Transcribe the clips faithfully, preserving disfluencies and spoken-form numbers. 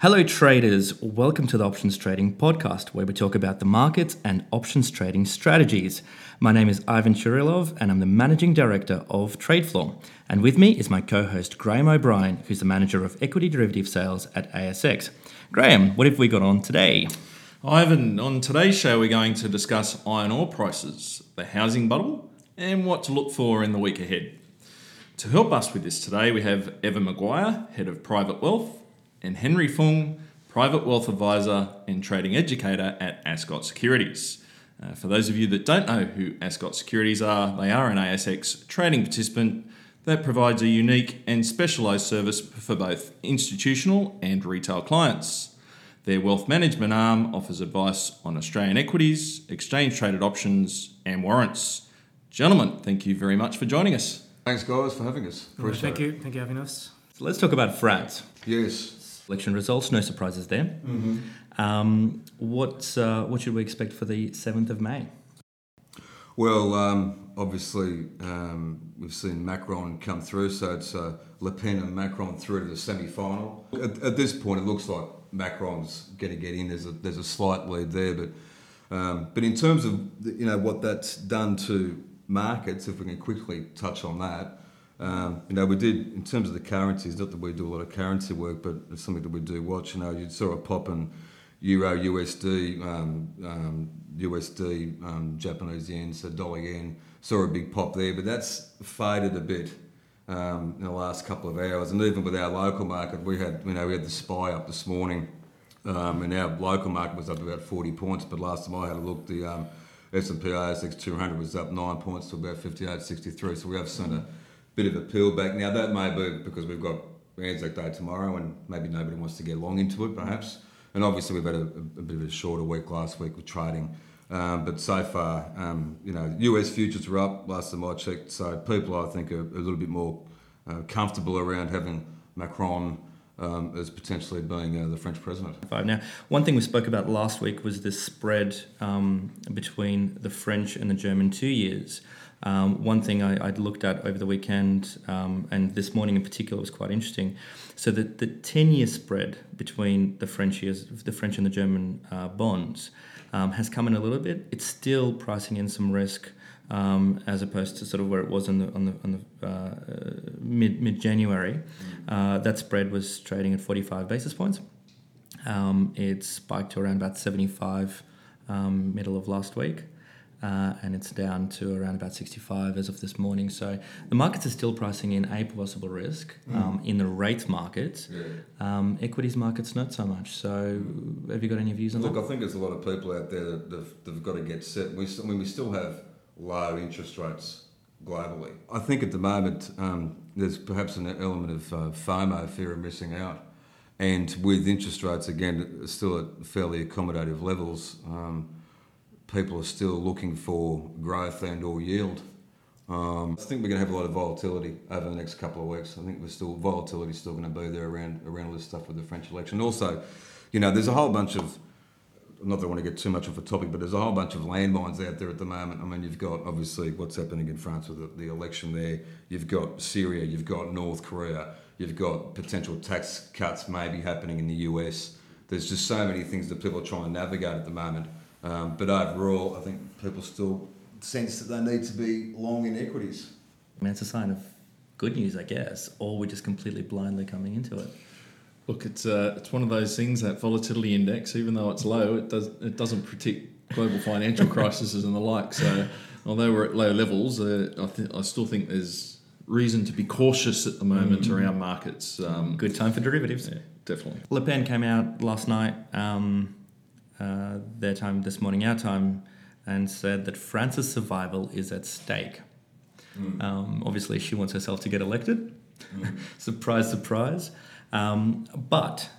Hello traders, welcome to the Options Trading Podcast, where we talk about the markets and options trading strategies. My name is Ivan Churylov and I'm the Managing Director of TradeFloor. And with me is my co-host Graham O'Brien, who's the Manager of Equity Derivative Sales at A S X. Graham, what have we got on today? Ivan, on today's show we're going to discuss iron ore prices, the housing bubble, and what to look for in the week ahead. To help us with this today, we have Evan Maguire, Head of Private Wealth, and Henry Fung, Private Wealth Advisor and Trading Educator at Ascot Securities. Uh, for those of you that don't know who Ascot Securities are, they are an A S X trading participant that provides a unique and specialised service for both institutional and retail clients. Their wealth management arm offers advice on Australian equities, exchange-traded options and warrants. Gentlemen, thank you very much for joining us. Thanks, guys, for having us. Appreciate thank it. you. Thank you for having us. So let's talk about France. Yes. Election results, no surprises there. Mm-hmm. Um, what, uh, what should we expect for the seventh of May? Well, um, obviously, um, we've seen Macron come through, so it's uh, Le Pen and Macron through to the semi-final. At, at this point, it looks like Macron's going to get in. There's a there's a slight lead there, but um, but in terms of you know what that's done to markets, if we can quickly touch on that. Um, you know, we did, in terms of the currencies, not that we do a lot of currency work, but it's something that we do watch. You know, you saw a pop in Euro, U S D, um, um, U S D, um, Japanese yen, so dollar yen, saw a big pop there, but that's faded a bit um, in the last couple of hours. And even with our local market, we had, you know, we had the S P Y up this morning, um, and our local market was up about forty points, but last time I had a look, the um, S and P A S X two hundred was up nine points to about fifty-eight sixty-three, so we have seen a bit of a peel back. Now that may be because we've got Anzac Day tomorrow and maybe nobody wants to get long into it perhaps. And obviously we've had a, a bit of a shorter week last week with trading. Um, but so far, um, you know, U S futures were up last time I checked. So people I think are a little bit more uh, comfortable around having Macron um, as potentially being uh, the French president. Now, one thing we spoke about last week was this spread um, between the French and the German two years. Um, one thing I, I'd looked at over the weekend, um, and this morning in particular, was quite interesting. So the the ten-year spread between the French years, the French and the German uh, bonds, um, has come in a little bit. It's still pricing in some risk, um, as opposed to sort of where it was on the on the, on the uh, mid mid January. Uh, that spread was trading at forty-five basis points. Um, it spiked to around about seventy-five um, middle of last week. Uh, and it's down to around about sixty-five as of this morning. So the markets are still pricing in a possible risk um, mm. in the rate markets. Yeah. Um, equities markets, not so much. So have you got any views on Look, that? Look, I think there's a lot of people out there that they've, they've got to get set. We, I mean, we still have low interest rates globally. I think at the moment um, there's perhaps an element of uh, FOMO, fear of missing out. And with interest rates, again, still at fairly accommodative levels, um, people are still looking for growth and or yield. Um, I think we're going to have a lot of volatility over the next couple of weeks. I think we're still volatility is still going to be there around around all this stuff with the French election. Also, you know, there's a whole bunch of, not that I want to get too much of a topic, but there's a whole bunch of landmines out there at the moment. I mean, you've got obviously what's happening in France with the, the election there. You've got Syria, you've got North Korea, you've got potential tax cuts maybe happening in the U S. There's just so many things that people are trying to navigate at the moment. Um, but overall, I think people still sense that they need to be long in equities. I mean, it's a sign of good news, I guess, or we're just completely blindly coming into it. Look, it's uh, it's one of those things, that volatility index, even though it's low, it, does, it doesn't predict global financial crises and the like. So although we're at low levels, uh, I, th- I still think there's reason to be cautious at the moment mm-hmm. around markets. Um, good time for derivatives. Yeah, definitely. Le Pen came out last night. Um, Uh, their time this morning, our time, and said that France's survival is at stake. Mm. Um, obviously, she wants herself to get elected. Mm. Surprise, surprise. Um, but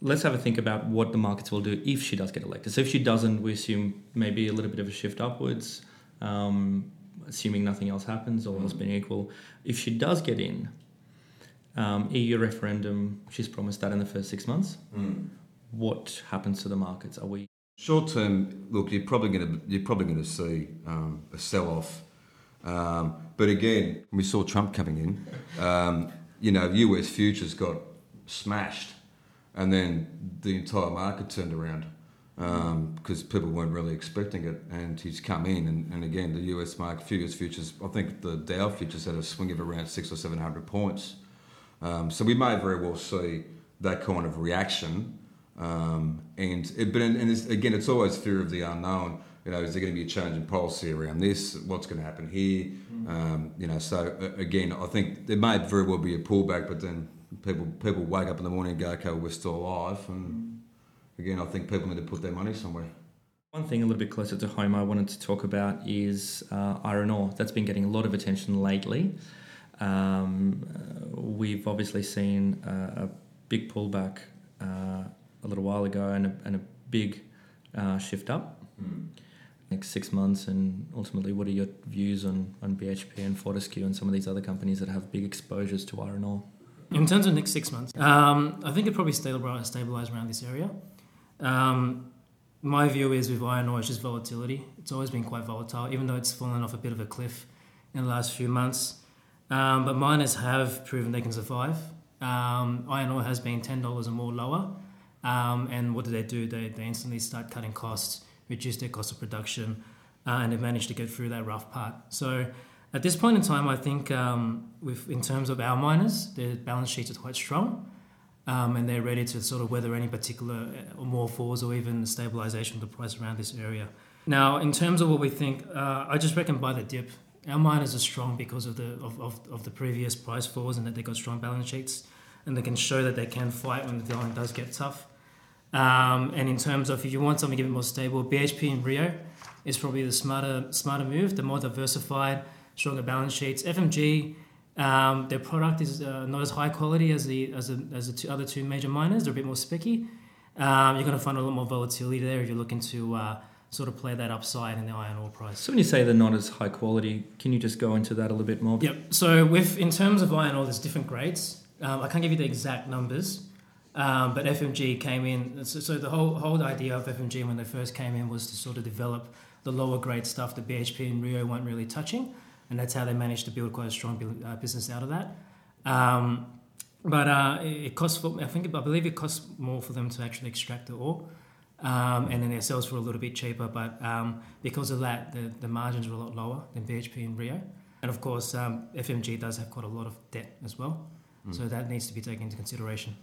let's have a think about what the markets will do if she does get elected. So if she doesn't, we assume maybe a little bit of a shift upwards, um, assuming nothing else happens, all mm. else being equal. If she does get in, um, E U referendum, she's promised that in the first six months. Mm. What happens to the markets? Are we short term? Look, you're probably going to you're probably going to see um, a sell off. Um, but again, we saw Trump coming in. Um, you know, U S futures got smashed, and then the entire market turned around because um, people weren't really expecting it, and he's come in, and, and again the U S market, futures, futures, I think the Dow futures had a swing of around six or seven hundred points. Um, so we may very well see that kind of reaction, um, and it, but and it's, again, it's always fear of the unknown. You know, is there going to be a change in policy around this? What's going to happen here? Mm-hmm. Um, you know, so uh, again, I think there may very well be a pullback, but then people people wake up in the morning and go, okay, well, we're still alive. And mm-hmm. again, I think people need to put their money somewhere. One thing a little bit closer to home I wanted to talk about is uh, iron ore. That's been getting a lot of attention lately. Um, uh, we've obviously seen uh, a big pullback uh, a little while ago and a, and a big uh, shift up. Mm-hmm. Next six months, and ultimately, what are your views on, on B H P and Fortescue and some of these other companies that have big exposures to iron ore? In terms of next six months, um, I think it probably stabilise around this area. Um, my view is with iron ore, it's just volatility. It's always been quite volatile, even though it's fallen off a bit of a cliff in the last few months. Um, but miners have proven they can survive. Um, iron ore has been ten dollars or more lower. Um, and what do they do? They, they instantly start cutting costs, reduce their cost of production, uh, and they've managed to get through that rough part. So at this point in time, I think um, with in terms of our miners, their balance sheets are quite strong, um, and they're ready to sort of weather any particular or more falls or even the stabilisation of the price around this area. Now, in terms of what we think, uh, I just reckon by the dip, our miners are strong because of the of, of, of the previous price falls and that they've got strong balance sheets, and they can show that they can fight when the going does get tough. Um, and in terms of if you want something a bit more stable, B H P and Rio is probably the smarter smarter move, the more diversified, stronger balance sheets. F M G, um, their product is uh, not as high quality as the as the, as the two, other two major miners. They're a bit more specky. Um, you're going to find a lot more volatility there if you're looking to uh, sort of play that upside in the iron ore price. So when you say they're not as high quality, can you just go into that a little bit more? Yep. So with in terms of iron ore, there's different grades. Um, I can't give you the exact numbers. Um, but F M G came in, so, so the whole whole idea of F M G when they first came in was to sort of develop the lower grade stuff that B H P and Rio weren't really touching, and that's how they managed to build quite a strong uh, business out of that. Um, but uh, it, it costs, I think, I believe it costs more for them to actually extract the ore, um, and then it sells for a little bit cheaper. But um, because of that, the, the margins were a lot lower than B H P and Rio, and of course um, F M G does have quite a lot of debt as well, mm. so that needs to be taken into consideration.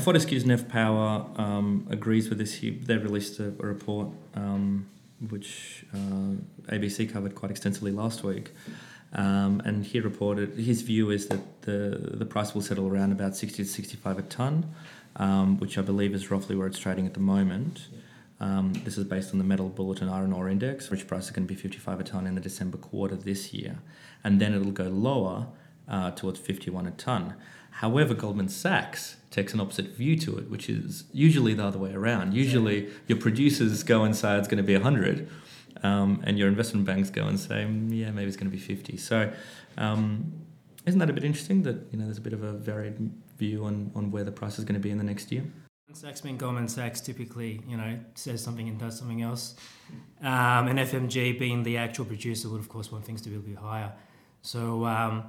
Fortescue's Nev Power um, agrees with this. They released a, a report um, which uh, A B C covered quite extensively last week, um, and he reported his view is that the the price will settle around about sixty to sixty-five a tonne, um, which I believe is roughly where it's trading at the moment. Um, this is based on the Metal Bulletin Iron Ore Index, which price is going to be fifty-five a tonne in the December quarter this year, and then it'll go lower uh, towards fifty-one a tonne. However, Goldman Sachs takes an opposite view to it, which is usually the other way around. Usually your producers go and say it's going to be one hundred, um, and your investment banks go and say, yeah, maybe it's going to be fifty. So um, isn't that a bit interesting that, you know, there's a bit of a varied view on, on where the price is going to be in the next year? Sachs being Goldman Sachs typically, you know, says something and does something else. Um, and F M G being the actual producer would, of course, want things to be a bit higher. So... Um,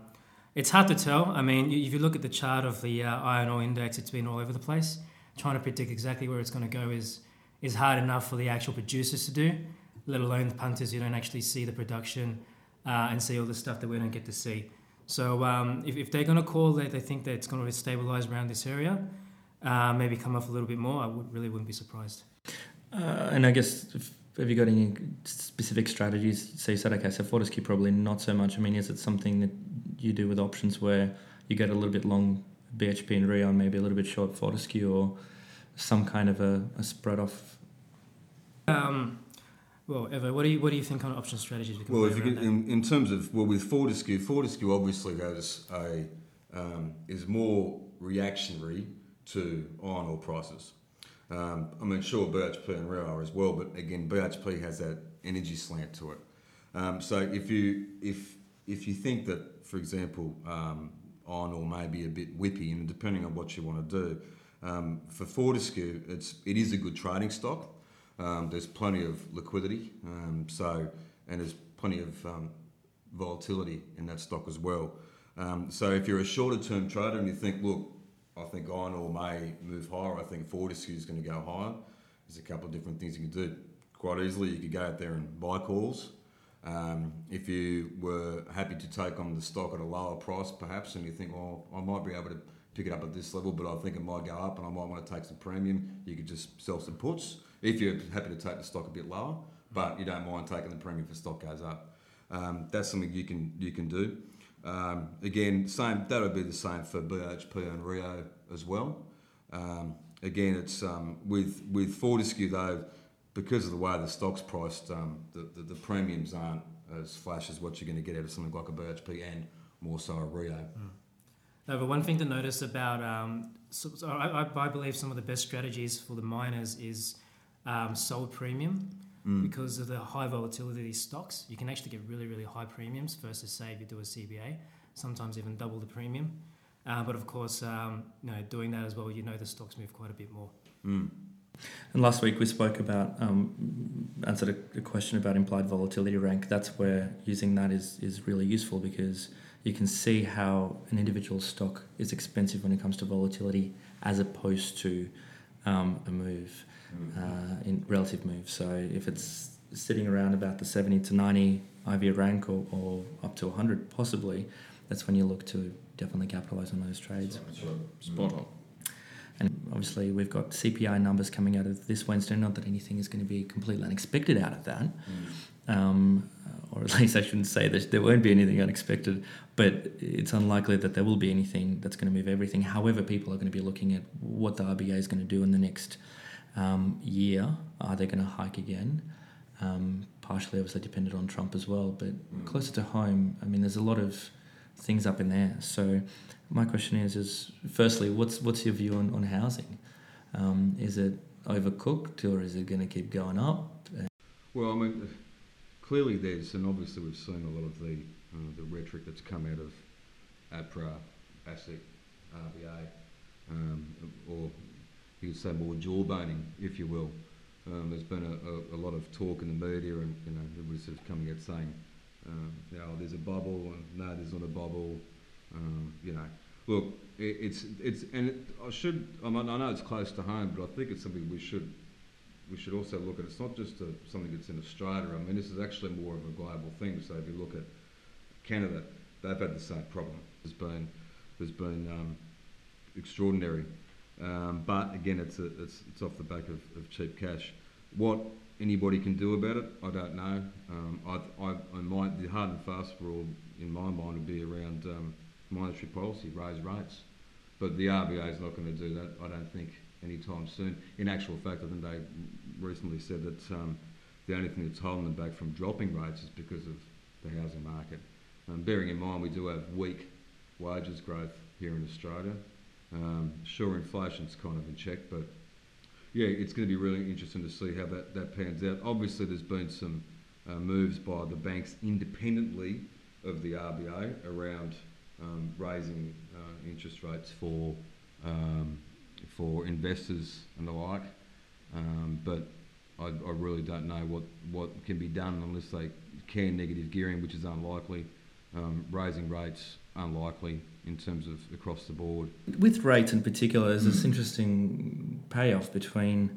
It's hard to tell. I mean, if you look at the chart of the uh, iron ore index, it's been all over the place. Trying to predict exactly where it's going to go is is hard enough for the actual producers to do, let alone the punters who don't actually see the production uh, and see all the stuff that we don't get to see. So um, if, if they're going to call that they think that it's going to stabilise around this area, uh, maybe come off a little bit more, I would, really wouldn't be surprised. Uh, and I guess... If- Have you got any specific strategies? So you said, okay, so Fortescue probably not so much. I mean, is it something that you do with options where you get a little bit long B H P and Rio and maybe a little bit short Fortescue or some kind of a, a spread off? Um, well, Evo, what do you what do you think on option strategies? We can well, if you can, in, in terms of, well, with Fortescue, Fortescue obviously goes a um, is more reactionary to iron ore prices. Um, I mean, sure, B H P and Rio are as well, but again, B H P has that energy slant to it. Um, so if you if if you think that, for example, um, iron ore may be a bit whippy, and depending on what you want to do, um, for Fortescue, it's it is a good trading stock. Um, there's plenty of liquidity, um, so and there's plenty of um, volatility in that stock as well. Um, so if you're a shorter term trader and you think, look, I think iron ore may move higher. I think Fortescue is going to go higher. There's a couple of different things you can do. Quite easily, you could go out there and buy calls. Um, if you were happy to take on the stock at a lower price, perhaps, and you think, well, I might be able to pick it up at this level, but I think it might go up and I might want to take some premium, you could just sell some puts. If you're happy to take the stock a bit lower, but you don't mind taking the premium if the stock goes up. Um, that's something you can you can do. Um, again, same. That would be the same for B H P and Rio as well. Um, again, it's um, with with Fortescue though, because of the way the stock's priced, um, the, the the premiums aren't as flash as what you're going to get out of something like a B H P and more so a Rio. Mm. No, but one thing to notice about um, so, so I, I believe some of the best strategies for the miners is um, sold premium. Mm. Because of the high volatility of these stocks, you can actually get really, really high premiums versus, say, if you do a C B A, sometimes even double the premium. Uh, but of course, um, you know, doing that as well, you know the stocks move quite a bit more. Mm. And last week we spoke about, um, answered a, a question about implied volatility rank. That's where using that is, is really useful because you can see how an individual stock is expensive when it comes to volatility as opposed to um, a move. Uh, in relative move. So if it's sitting around about the seventy to ninety I V rank or, or up to one hundred possibly, that's when you look to definitely capitalise on those trades. Sure. Spot on. And obviously we've got C P I numbers coming out of this Wednesday, not that anything is going to be completely unexpected out of that, mm. um, or at least I shouldn't say that there won't be anything unexpected, but it's unlikely that there will be anything that's going to move everything. However, people are going to be looking at what the R B A is going to do in the next Um, year. Are they going to hike again? Um, partially obviously depended on Trump as well, but mm. closer to home, I mean, there's a lot of things up in there. So my question is, is firstly, what's what's your view on, on housing? Um, is it overcooked or is it going to keep going up? Well, I mean, clearly there's, and obviously we've seen a lot of the uh, the rhetoric that's come out of APRA, ASIC, R B A, um, or you could say more jawboning, if you will. Um, there's been a, a, a lot of talk in the media, and you know everybody's sort of coming out saying, um, "Oh, there's a bubble," and "No, there's not a bubble." Um, you know, look, it, it's it's, and it, I should. I, mean, I know it's close to home, but I think it's something we should we should also look at. It's not just a, something that's in Australia. I mean, this is actually more of a global thing. So if you look at Canada, they've had the same problem. There's been there's been um, extraordinary. Um, but again, it's, a, it's it's off the back of, of cheap cash. What anybody can do about it, I don't know. Um, I, I, I might, the hard and fast rule in my mind would be around um, monetary policy, raise rates. But the R B A is not going to do that, I don't think, anytime soon. In actual fact, I think they recently said that um, the only thing that's holding them back from dropping rates is because of the housing market. Um, bearing in mind, we do have weak wages growth here in Australia. Um, sure, inflation's kind of in check, but yeah, it's going to be really interesting to see how that, that pans out. Obviously, there's been some uh, moves by the banks independently of the R B A around um, raising uh, interest rates for um, for investors and the like. Um, but I, I really don't know what, what can be done unless they can negative gearing, which is unlikely. Um, raising rates, unlikely in terms of across the board. With rates in particular, there's mm. this interesting payoff between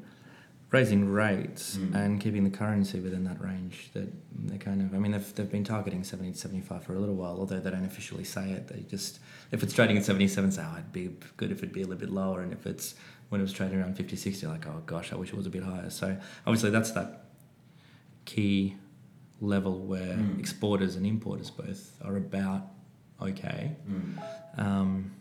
raising rates mm. and keeping the currency within that range. That they kind of, I mean, they've they've been targeting seventy to seventy-five for a little while, although they don't officially say it. They just, if it's trading at seventy-seven, say, oh, it'd be good if it'd be a little bit lower. And if it's, when it was trading around fifty, sixty, like, oh gosh, I wish it was a bit higher. So obviously that's that key level where mm. exporters and importers both are about okay. Mm. Um,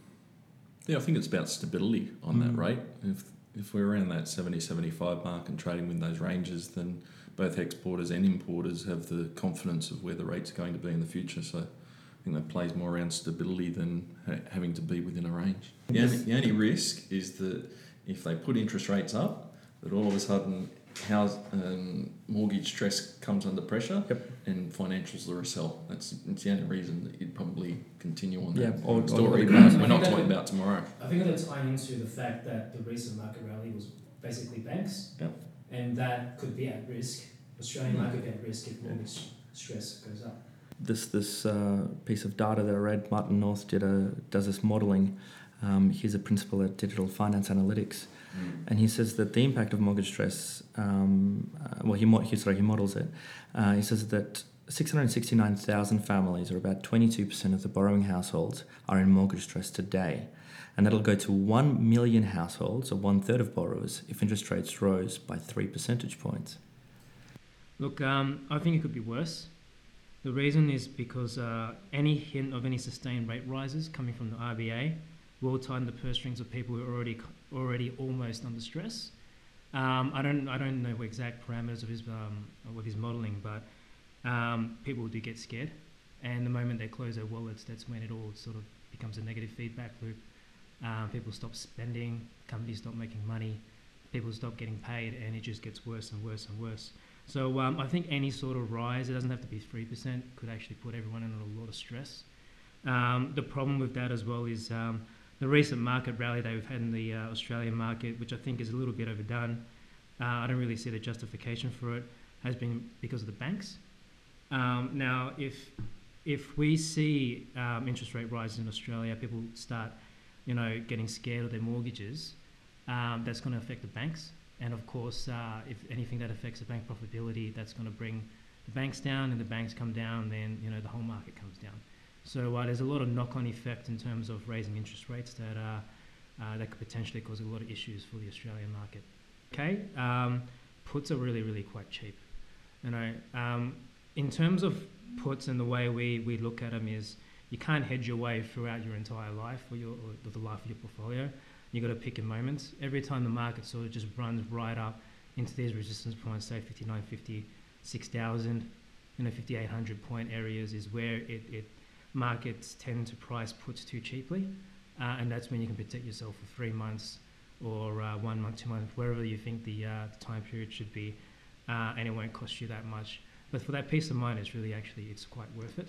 yeah, I think it's about stability on mm. that rate. If if we're around that seventy, seventy-five mark and trading within those ranges, then both exporters and importers have the confidence of where the rate's going to be in the future. So I think that plays more around stability than ha- having to be within a range. The only, the only risk is that if they put interest rates up, that all of a sudden house um, mortgage stress comes under pressure, yep. and financials are a sell. That's it's the only reason that you'd probably continue on that yep. old story. We're not talking about tomorrow. I think that's tying into the fact that the recent market rally was basically banks, yep. and that could be at risk. Australian mm-hmm. market at risk if mortgage yep. stress goes up. This this uh, piece of data that I read, Martin North did a does this modelling Um, he's a principal at Digital Finance Analytics, mm. and he says that the impact of mortgage stress, um, uh, well, he, mo- he, sorry, he models it. Uh, he says that six hundred sixty-nine thousand families, or about twenty-two percent of the borrowing households, are in mortgage stress today. And that'll go to one million households, or one third of borrowers, if interest rates rose by three percentage points. Look, um, I think it could be worse. The reason is because uh, any hint of any sustained rate rises coming from the R B A will tighten the purse strings of people who are already already almost under stress. Um, I don't I don't know the exact parameters of his um, of his modelling, but um, people do get scared, and the moment they close their wallets, that's when it all sort of becomes a negative feedback loop. Um, people stop spending, companies stop making money, people stop getting paid, and it just gets worse and worse and worse. So um, I think any sort of rise, it doesn't have to be three percent, could actually put everyone in a lot of stress. Um, the problem with that as well is um, the recent market rally that we've had in the uh, Australian market, which I think is a little bit overdone, uh, I don't really see the justification for it, has been because of the banks. Um, now, if, if we see um, interest rate rises in Australia, people start you know, getting scared of their mortgages, um, that's going to affect the banks. And of course, uh, if anything that affects the bank profitability, that's going to bring the banks down, and the banks come down, then, you know, the whole market comes down. So uh, there's a lot of knock-on effect in terms of raising interest rates that uh, uh, that could potentially cause a lot of issues for the Australian market. Okay, um, puts are really, really quite cheap. You know, um, in terms of puts and the way we, we look at them is, you can't hedge your way throughout your entire life or, your, or the life of your portfolio. You've got to pick your moments. Every time the market sort of just runs right up into these resistance points, say fifty-nine fifty, six thousand, you know, fifty-eight hundred point areas is where it, it markets tend to price puts too cheaply. Uh, and that's when you can protect yourself for three months or uh, one month, two months, wherever you think the, uh, the time period should be. Uh, and it won't cost you that much. But for that peace of mind, it's really actually, it's quite worth it.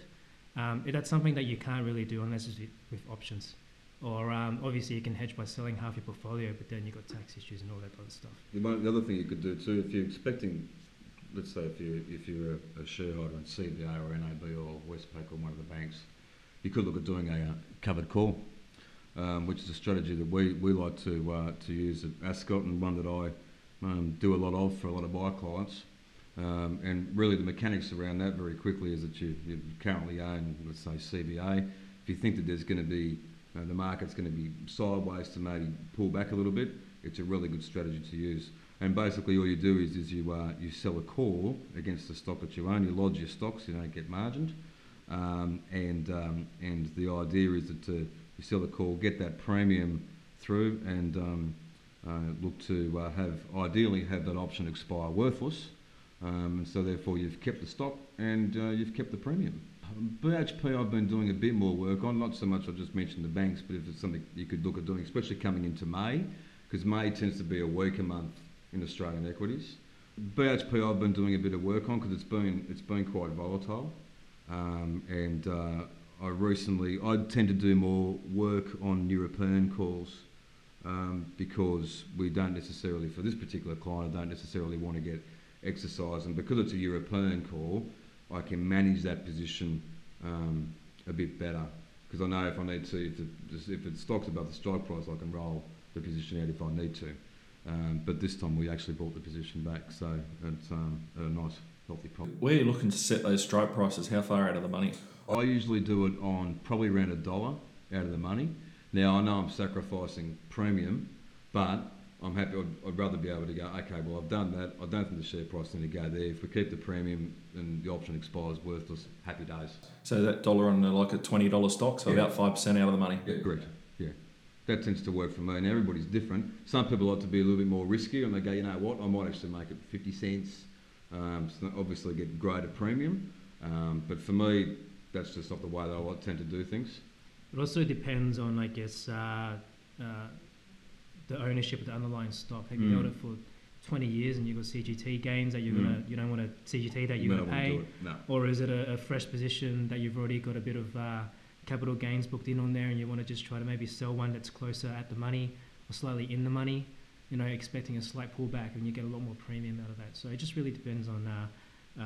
Um, that's something that you can't really do unless it's with options. Or um, obviously you can hedge by selling half your portfolio, but then you've got tax issues and all that other stuff. You might, the other thing you could do too, if you're expecting, let's say if, you, if you're a, a shareholder in C B A or N A B or Westpac or one of the banks, you could look at doing a uh, covered call, um, which is a strategy that we, we like to uh, to use at Ascot, and one that I um, do a lot of for a lot of my clients. Um, and really the mechanics around that very quickly is that you, you currently own, let's say, C B A. If you think that there's going to be, uh, the market's going to be sideways to maybe pull back a little bit, it's a really good strategy to use. And basically all you do is, is you uh, you sell a call against the stock that you own, you lodge your stocks, you don't get margined. Um, and um, and the idea is that uh, you sell a call, get that premium through, and um, uh, look to uh, have, ideally have that option expire worthless. Um, and so therefore you've kept the stock and uh, you've kept the premium. B H P I've been doing a bit more work on, not so much I just mentioned the banks, but if it's something you could look at doing, especially coming into May, because May tends to be a weaker month in Australian equities. B H P I've been doing a bit of work on because it's been, it's been quite volatile, um, and uh, I recently, I tend to do more work on European calls um, because we don't necessarily, for this particular client, I don't necessarily want to get exercise, and because it's a European call, I can manage that position um, a bit better, because I know if I need to, if, the, if it stocks above the strike price, I can roll the position out if I need to. Um, but this time we actually bought the position back, so it's um, a nice healthy profit. Where are you looking to set those strike prices? How far out of the money? I usually do it on probably around a dollar out of the money. Now I know I'm sacrificing premium, but I'm happy, I'd, I'd rather be able to go, okay, well, I've done that. I don't think the share price needs to go there. If we keep the premium and the option expires worthless, happy days. So that dollar on like a twenty dollars stock, so yeah. About five percent out of the money. Yeah, correct. Yeah. That tends to work for me, and everybody's different. Some people like to be a little bit more risky, and they go, you know what, I might actually make it fifty cents. Um, so obviously get greater premium. Um, but for me, that's just not the way that I tend to do things. It also depends on, I guess, uh, uh, the ownership of the underlying stock. Have you mm. held it for twenty years and you've got C G T gains that you're mm. gonna, you don't want to C G T that you're no, gonna pay, no. Or is it a, a fresh position that you've already got a bit of uh, capital gains booked in on there, and you want to just try to maybe sell one that's closer at the money or slightly in the money, you know, expecting a slight pullback, and you get a lot more premium out of that. So it just really depends on uh, uh,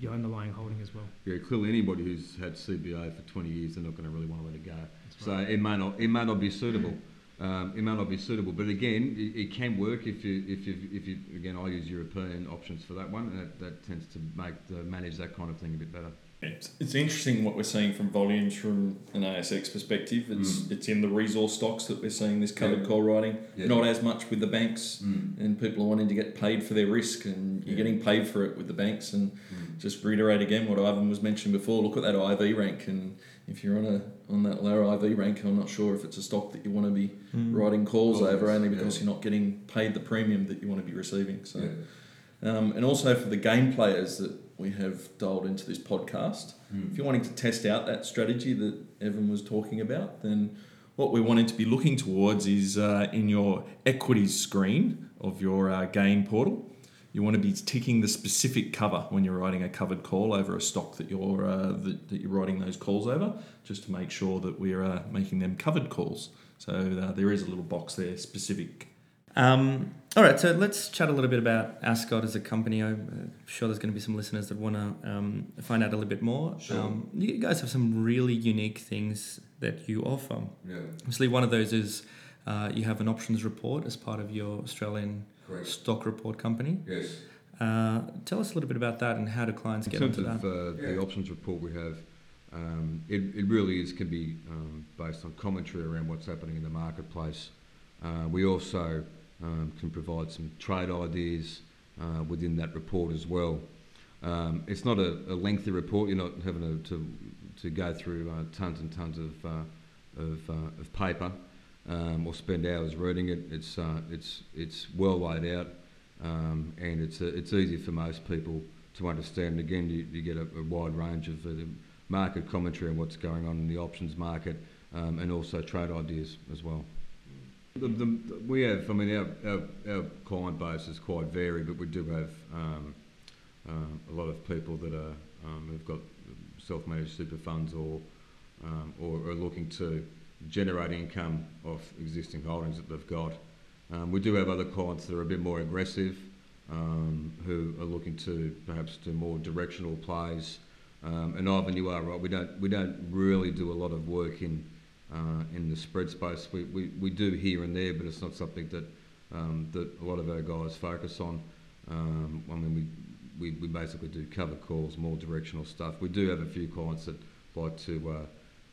your underlying holding as well. Yeah, clearly anybody who's had C B A for twenty years, they're not going to really want to let it go. That's right. So it may not, it may not be suitable. Um, it may not be suitable, but again, it, it can work if you, if you, if you, again, I use European options for that one, and that, that tends to make the, manage that kind of thing a bit better. It's, it's interesting what we're seeing from volumes from an A S X perspective. It's mm. it's in the resource stocks that we're seeing this covered yeah. call writing, yeah. not as much with the banks, mm. and people are wanting to get paid for their risk, and you're yeah. getting paid for it with the banks. And mm. just reiterate again what Ivan was mentioning before, look at that I V rank, and if you're on a on that lower I V rank, I'm not sure if it's a stock that you want to be mm. writing calls oh, over, only because yeah. you're not getting paid the premium that you want to be receiving. So, yeah. um, and also for the game players that we have dialed into this podcast, mm. if you're wanting to test out that strategy that Evan was talking about, then what we're wanting to be looking towards is uh, in your equities screen of your uh, game portal, you want to be ticking the specific cover when you're writing a covered call over a stock that you're uh, that, that you're writing those calls over, just to make sure that we're uh, making them covered calls. So uh, there is a little box there, specific. Um, all right, so let's chat a little bit about Ascot as a company. I'm sure there's going to be some listeners that want to um, find out a little bit more. Sure. Um, you guys have some really unique things that you offer. Yeah. Obviously, one of those is uh, you have an options report as part of your Australian Correct. Stock report company. Yes. Uh, tell us a little bit about that and how do clients get into that? In terms of uh, yeah. the options report we have, um, it, it really is can be um, based on commentary around what's happening in the marketplace. Uh, we also Um, can provide some trade ideas uh, within that report as well. Um, it's not a, a lengthy report. You're not having to to, to go through uh, tons and tons of uh, of, uh, of paper um, or spend hours reading it. It's uh, it's it's well laid out, um, and it's a, it's easy for most people to understand. Again, you, you get a, a wide range of uh, the market commentary and what's going on in the options market, um, and also trade ideas as well. The, the, we have, I mean, our, our, our client base is quite varied, but we do have um, uh, a lot of people that are um, who've got self-managed super funds or um, or are looking to generate income off existing holdings that they've got. Um, we do have other clients that are a bit more aggressive, um, who are looking to perhaps do more directional plays. Um, and Ivan, you are right. We don't we don't really do a lot of work in. Uh, in the spread space, we, we, we do here and there, but it's not something that um, that a lot of our guys focus on. Um, I mean, we, we we basically do cover calls, more directional stuff. We do have a few clients that like to uh,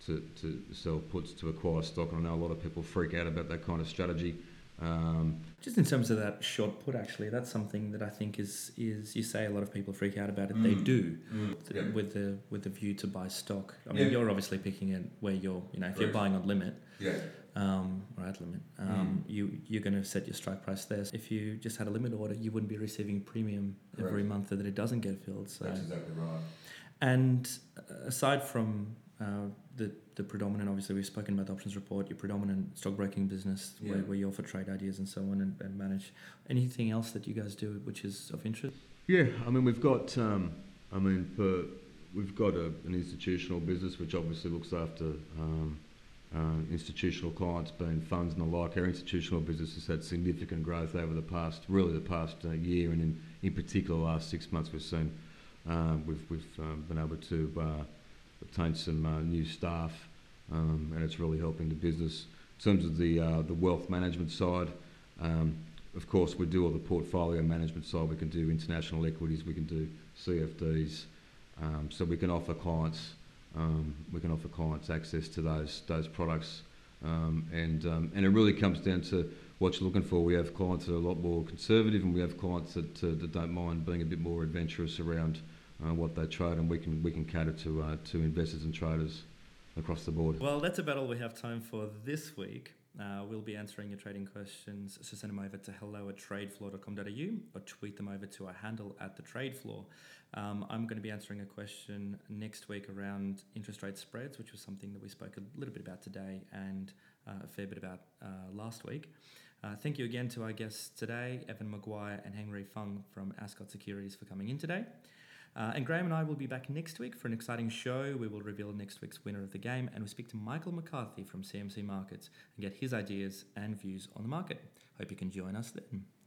to to sell puts to acquire stock, and I know a lot of people freak out about that kind of strategy. Um, Just in terms of that short put, actually, that's something that I think is is you say a lot of people freak out about it. Mm. They do mm. th- yeah. with the with the view to buy stock. I mean, yeah. you're obviously picking it where you're, you know, if Correct. You're buying on limit. Yeah. Um, or at limit, um, mm. you, you're going to set your strike price there. So if you just had a limit order, you wouldn't be receiving premium Correct. Every month that it doesn't get filled. So. That's exactly right. And aside from uh, the the predominant, obviously we've spoken about the options report, your predominant stockbroking business yeah. where, where you offer trade ideas and so on and, and manage. Anything else that you guys do which is of interest? Yeah, I mean we've got, um, I mean per, we've got a, an institutional business which obviously looks after um, uh, institutional clients, being funds and the like. Our institutional business has had significant growth over the past, really the past uh, year, and in, in particular the last six months we've seen, uh, we've, we've um, been able to uh, obtain some uh, new staff. Um, and it's really helping the business. In terms of the uh, the wealth management side, um, of course we do all the portfolio management side. We can do international equities, we can do C F Ds, um, so we can offer clients um, we can offer clients access to those those products, um, and um, and it really comes down to what you're looking for. We have clients that are a lot more conservative, and we have clients that uh, that don't mind being a bit more adventurous around uh, what they trade, and we can we can cater to uh, to investors and traders across the board. Well, that's about all we have time for this week. Uh, we'll be answering your trading questions, so send them over to hello at tradefloor dot com dot a u or tweet them over to our handle at the tradefloor. Um, I'm going to be answering a question next week around interest rate spreads, which was something that we spoke a little bit about today and uh, a fair bit about uh, last week. Uh, thank you again to our guests today, Evan Maguire and Henry Fung from Ascot Securities, for coming in today. Uh, and Graham and I will be back next week for an exciting show. We will reveal next week's winner of the game, and we'll speak to Michael McCarthy from C M C Markets and get his ideas and views on the market. Hope you can join us then.